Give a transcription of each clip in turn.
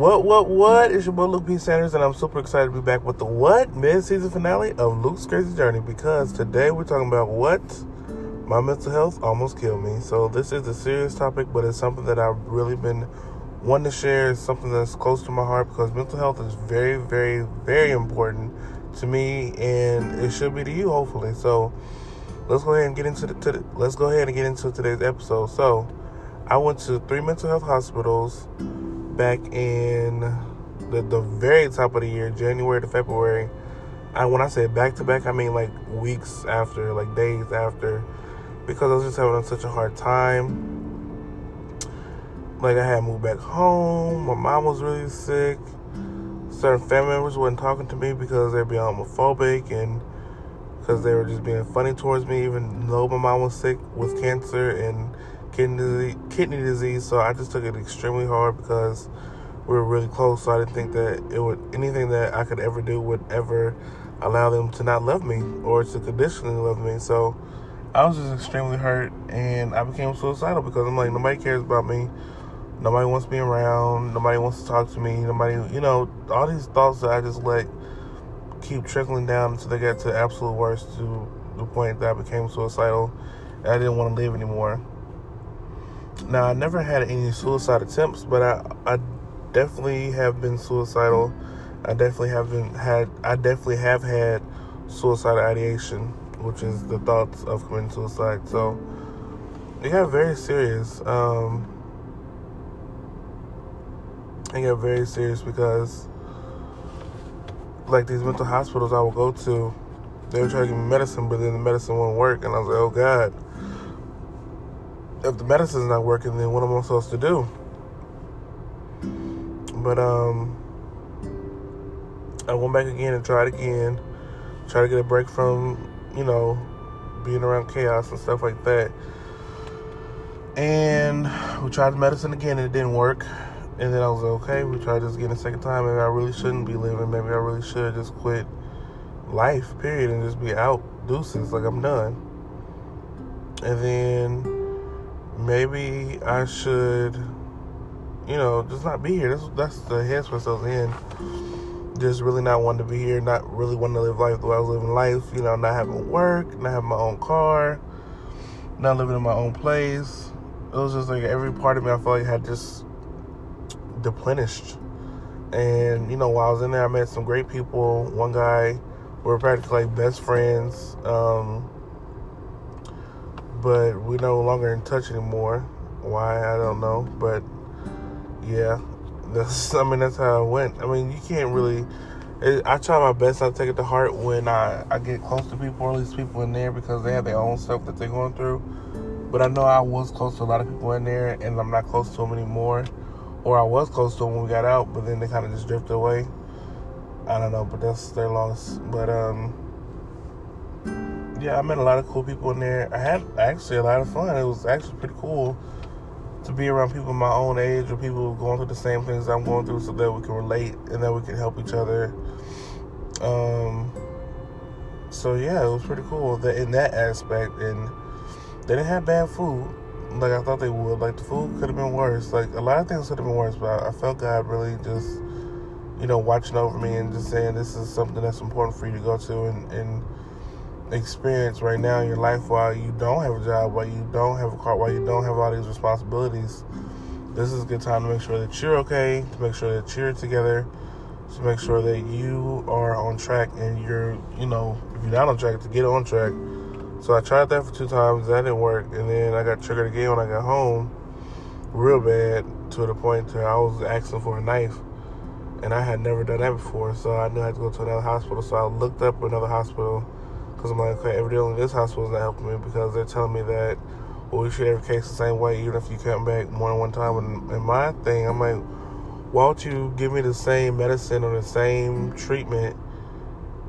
What? It's your boy Luke P. Sanders, and I'm super excited to be back with the mid-season finale of Luke's Crazy Journey, because today we're talking about what? My mental health almost killed me. So this is a serious topic, but it's something that I've really been wanting to share. It's something that's close to my heart, because mental health is very, very, very important to me, and it should be to you, hopefully. So let's go ahead and get into today's episode. So I went to 3 mental health hospitals back in the very top of the year, January to February. When I say back to back, I mean like weeks after, like days after, because I was just having such a hard time. Like, I had moved back home, my mom was really sick, certain family members weren't talking to me because they'd be homophobic and because they were just being funny towards me, even though my mom was sick with cancer and kidney disease. So I just took it extremely hard because we were really close, so I didn't think that anything that I could ever do would ever allow them to not love me or to conditionally love me. So I was just extremely hurt, and I became suicidal because I'm like, nobody cares about me. Nobody wants me around. Nobody wants to talk to me. Nobody, all these thoughts that I just let keep trickling down until they got to the absolute worst, to the point that I became suicidal, and I didn't want to live anymore. Now, I never had any suicide attempts, but I definitely have been suicidal. I definitely have had suicidal ideation, which is the thoughts of committing suicide. So It got very serious because, like, these mental hospitals I would go to, they would try to give me medicine, but then the medicine wouldn't work. And I was like, oh, God, if the medicine's not working, then what am I supposed to do? But I went back again and tried to get a break from, being around chaos and stuff like that. And we tried the medicine again, and it didn't work. And then I was like, okay, we tried this again a second time. Maybe I really shouldn't be living. Maybe I really should just quit life, period, and just be out. Deuces. Like, I'm done. And then maybe I should, just not be here. That's the headspace I was in. Just really not wanting to be here. Not really wanting to live life the way I was living life. Not having work. Not having my own car. Not living in my own place. It was just like every part of me I felt like had just deplenished. And while I was in there, I met some great people. One guy, we were practically like best friends, but we're no longer in touch anymore. Why, I don't know, but yeah, that's how it went. You can't really, I try my best not to take it to heart when I get close to people, or at least people in there, because they have their own stuff that they're going through. But I know I was close to a lot of people in there, and I'm not close to them anymore. Or I was close to them when we got out, but then they kind of just drifted away. I don't know, but that's their loss. But, yeah, I met a lot of cool people in there. I had actually a lot of fun. It was actually pretty cool to be around people my own age, or people going through the same things I'm going through, so that we can relate and that we can help each other. So, yeah, it was pretty cool in that aspect. And they didn't have bad food. Like I thought they would. Like, the food could have been worse. Like, a lot of things could have been worse, but I felt God really just, watching over me and just saying, this is something that's important for you to go to and experience right now in your life, while you don't have a job, while you don't have a car, while you don't have all these responsibilities. This is a good time to make sure that you're okay, to make sure that you're together, to make sure that you are on track, and you're, if you're not on track, to get on track. So I tried that for 2 times, that didn't work, and then I got triggered again when I got home, real bad, to the point where I was asking for a knife, and I had never done that before, so I knew I had to go to another hospital. So I looked up another hospital, because I'm like, okay, evidently this hospital is not helping me, because they're telling me that, well, we treat every case the same way, even if you come back more than one time. And my thing, I'm like, why don't you give me the same medicine or the same treatment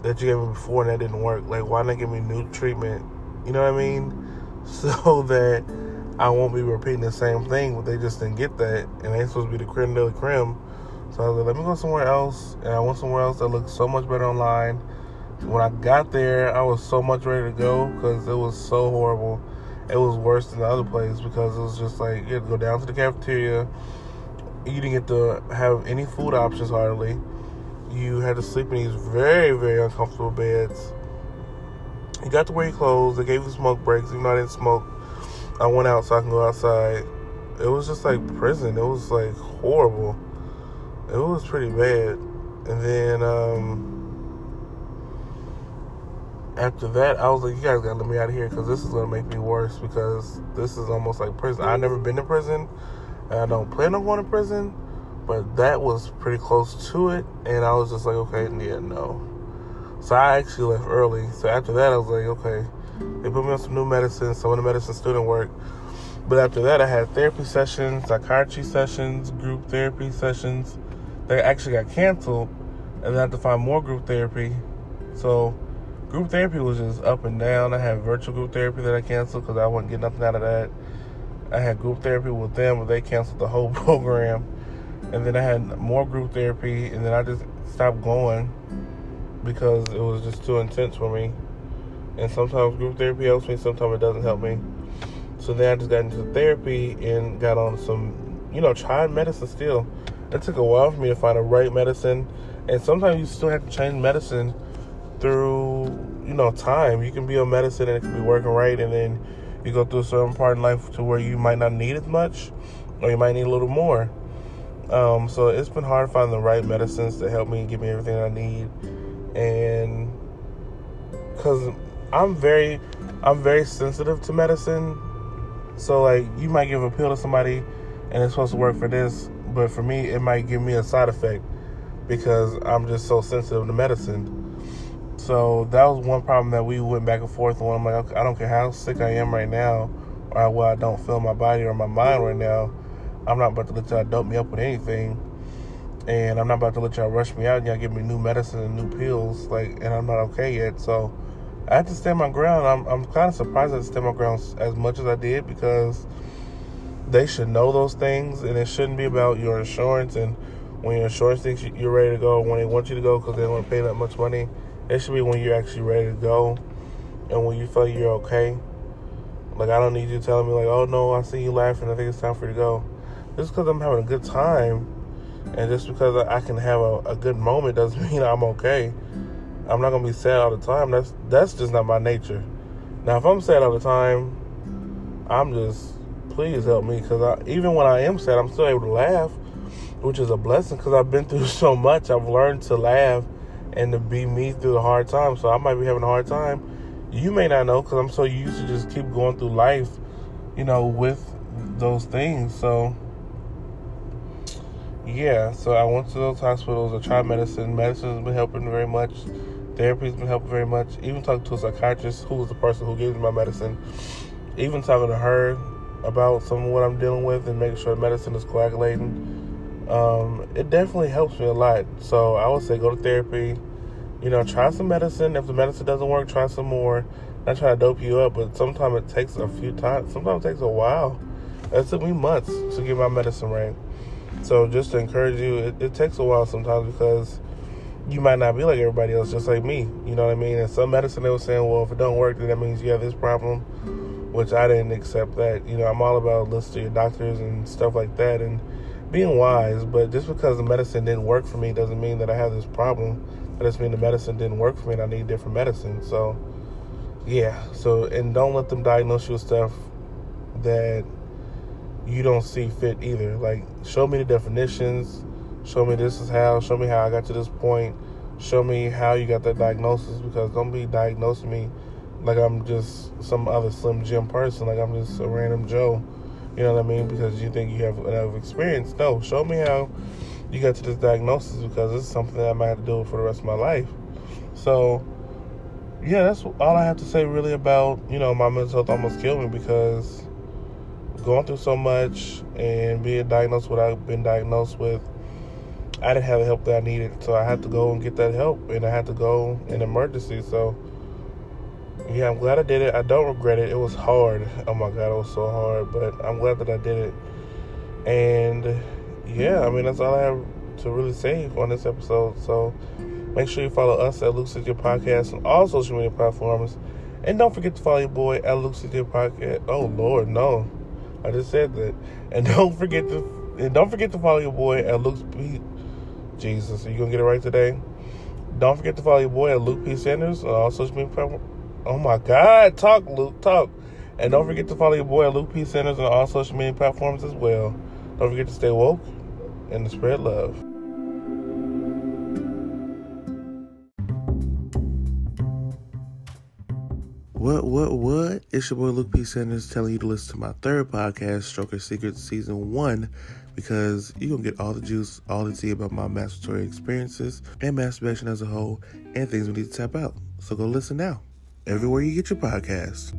that you gave me before, and that didn't work? Like, why not give me new treatment? You know what I mean? So that I won't be repeating the same thing, but they just didn't get that. And they supposed to be the creme de la creme. So I was like, let me go somewhere else. And I went somewhere else that looked so much better online. When I got there, I was so much ready to go, because it was so horrible. It was worse than the other place, because it was just like, you had to go down to the cafeteria, you didn't get to have any food options hardly. You had to sleep in these very, very uncomfortable beds. You got to wear your clothes. They gave you smoke breaks. Even though I didn't smoke, I went out so I can go outside. It was just like prison. It was like horrible. It was pretty bad. And then after that, I was like, you guys gotta let me out of here, because this is gonna make me worse, because this is almost like prison. I've never been to prison, and I don't plan on going to prison, but that was pretty close to it. And I was just like, okay, yeah, no. So I actually left early. So after that, I was like, okay. They put me on some new medicine, some of the medicine student work. But after that, I had therapy sessions, psychiatry sessions, group therapy sessions. They actually got canceled, and then I had to find more group therapy. So group therapy was just up and down. I had virtual group therapy that I canceled because I wasn't getting nothing out of that. I had group therapy with them, but they canceled the whole program. And then I had more group therapy, and then I just stopped going because it was just too intense for me. And sometimes group therapy helps me, sometimes it doesn't help me. So then I just got into therapy and got on some, trying medicine still. It took a while for me to find the right medicine. And sometimes you still have to change medicine through, time. You can be on medicine and it can be working right, and then you go through a certain part in life to where you might not need as much, or you might need a little more. So it's been hard to find the right medicines to help me, give me everything I need. And because I'm very sensitive to medicine. So, you might give a pill to somebody and it's supposed to work for this, but for me, it might give me a side effect because I'm just so sensitive to medicine. So that was one problem that we went back and forth on. I'm like, okay, I don't care how sick I am right now, or what I don't feel in my body or my mind right now. I'm not about to let y'all dope me up with anything, and I'm not about to let y'all rush me out and y'all give me new medicine and new pills, and I'm not okay yet. So I had to stand my ground. I'm kind of surprised I had to stand my ground as much as I did, because they should know those things, and it shouldn't be about your insurance. And when your insurance thinks you're ready to go, when they want you to go because they don't want to pay that much money, it should be when you're actually ready to go and when you feel you're okay. I don't need you telling me, oh, no, I see you laughing, I think it's time for you to go. Just because I'm having a good time and just because I can have a good moment doesn't mean I'm okay. I'm not going to be sad all the time. That's just not my nature. Now, if I'm sad all the time, I'm just, please help me. Because even when I am sad, I'm still able to laugh, which is a blessing, because I've been through so much. I've learned to laugh and to be me through the hard time. So I might be having a hard time. You may not know, because I'm so used to just keep going through life, with those things. So, yeah. So I went to those hospitals. I tried medicine. Medicine has been helping very much. Therapy has been helping very much. Even talking to a psychiatrist, who was the person who gave me my medicine. Even talking to her about some of what I'm dealing with and making sure the medicine is coagulating. It definitely helps me a lot. So I would say go to therapy, try some medicine. If the medicine doesn't work, try some more. Not trying to dope you up, but sometimes it takes a few times. Sometimes it takes a while. It took me months to get my medicine right. So just to encourage you, it takes a while sometimes, because you might not be like everybody else, just like me. You know what I mean? And some medicine, they were saying, well, if it don't work, then that means you have this problem, which I didn't accept that. I'm all about listening to your doctors and stuff like that, and being wise. But just because the medicine didn't work for me doesn't mean that I have this problem. That just means the medicine didn't work for me and I need different medicine. So, yeah. So, and don't let them diagnose you with stuff that you don't see fit either. Show me the definitions. Show me this is how. Show me how I got to this point. Show me how you got that diagnosis, because don't be diagnosing me like I'm just some other Slim Jim person. Like I'm just a random Joe. You know what I mean? Because you think you have enough experience. No, show me how you got to this diagnosis, because this is something that I might have to deal with for the rest of my life. So, yeah, that's all I have to say really about, my mental health almost killed me, because going through so much and being diagnosed with what I've been diagnosed with, I didn't have the help that I needed. So I had to go and get that help, and I had to go in emergency. So, yeah, I'm glad I did it. I don't regret it. It was hard. Oh, my God, it was so hard. But I'm glad that I did it. And, yeah, that's all I have to really say on this episode. So make sure you follow us at Luke City Podcast on all social media platforms. And don't forget to follow your boy at Luke City Podcast. Oh, Lord, no. I just said that. And don't forget to And don't forget to follow your boy at Luke's P. Jesus, are you going to get it right today? Don't forget to follow your boy at Luke P. Sanders on all social media platforms. Oh, my God. Talk, Luke. Talk. And don't forget to follow your boy at Luke P. Sanders on all social media platforms as well. Don't forget to stay woke and to spread love. What? It's your boy Luke P. Sanders telling you to listen to my third podcast, Stroker Secrets Season 1, because you're going to get all the juice, all the tea about my masturbatory experiences and masturbation as a whole and things we need to tap out. So go listen now, everywhere you get your podcasts.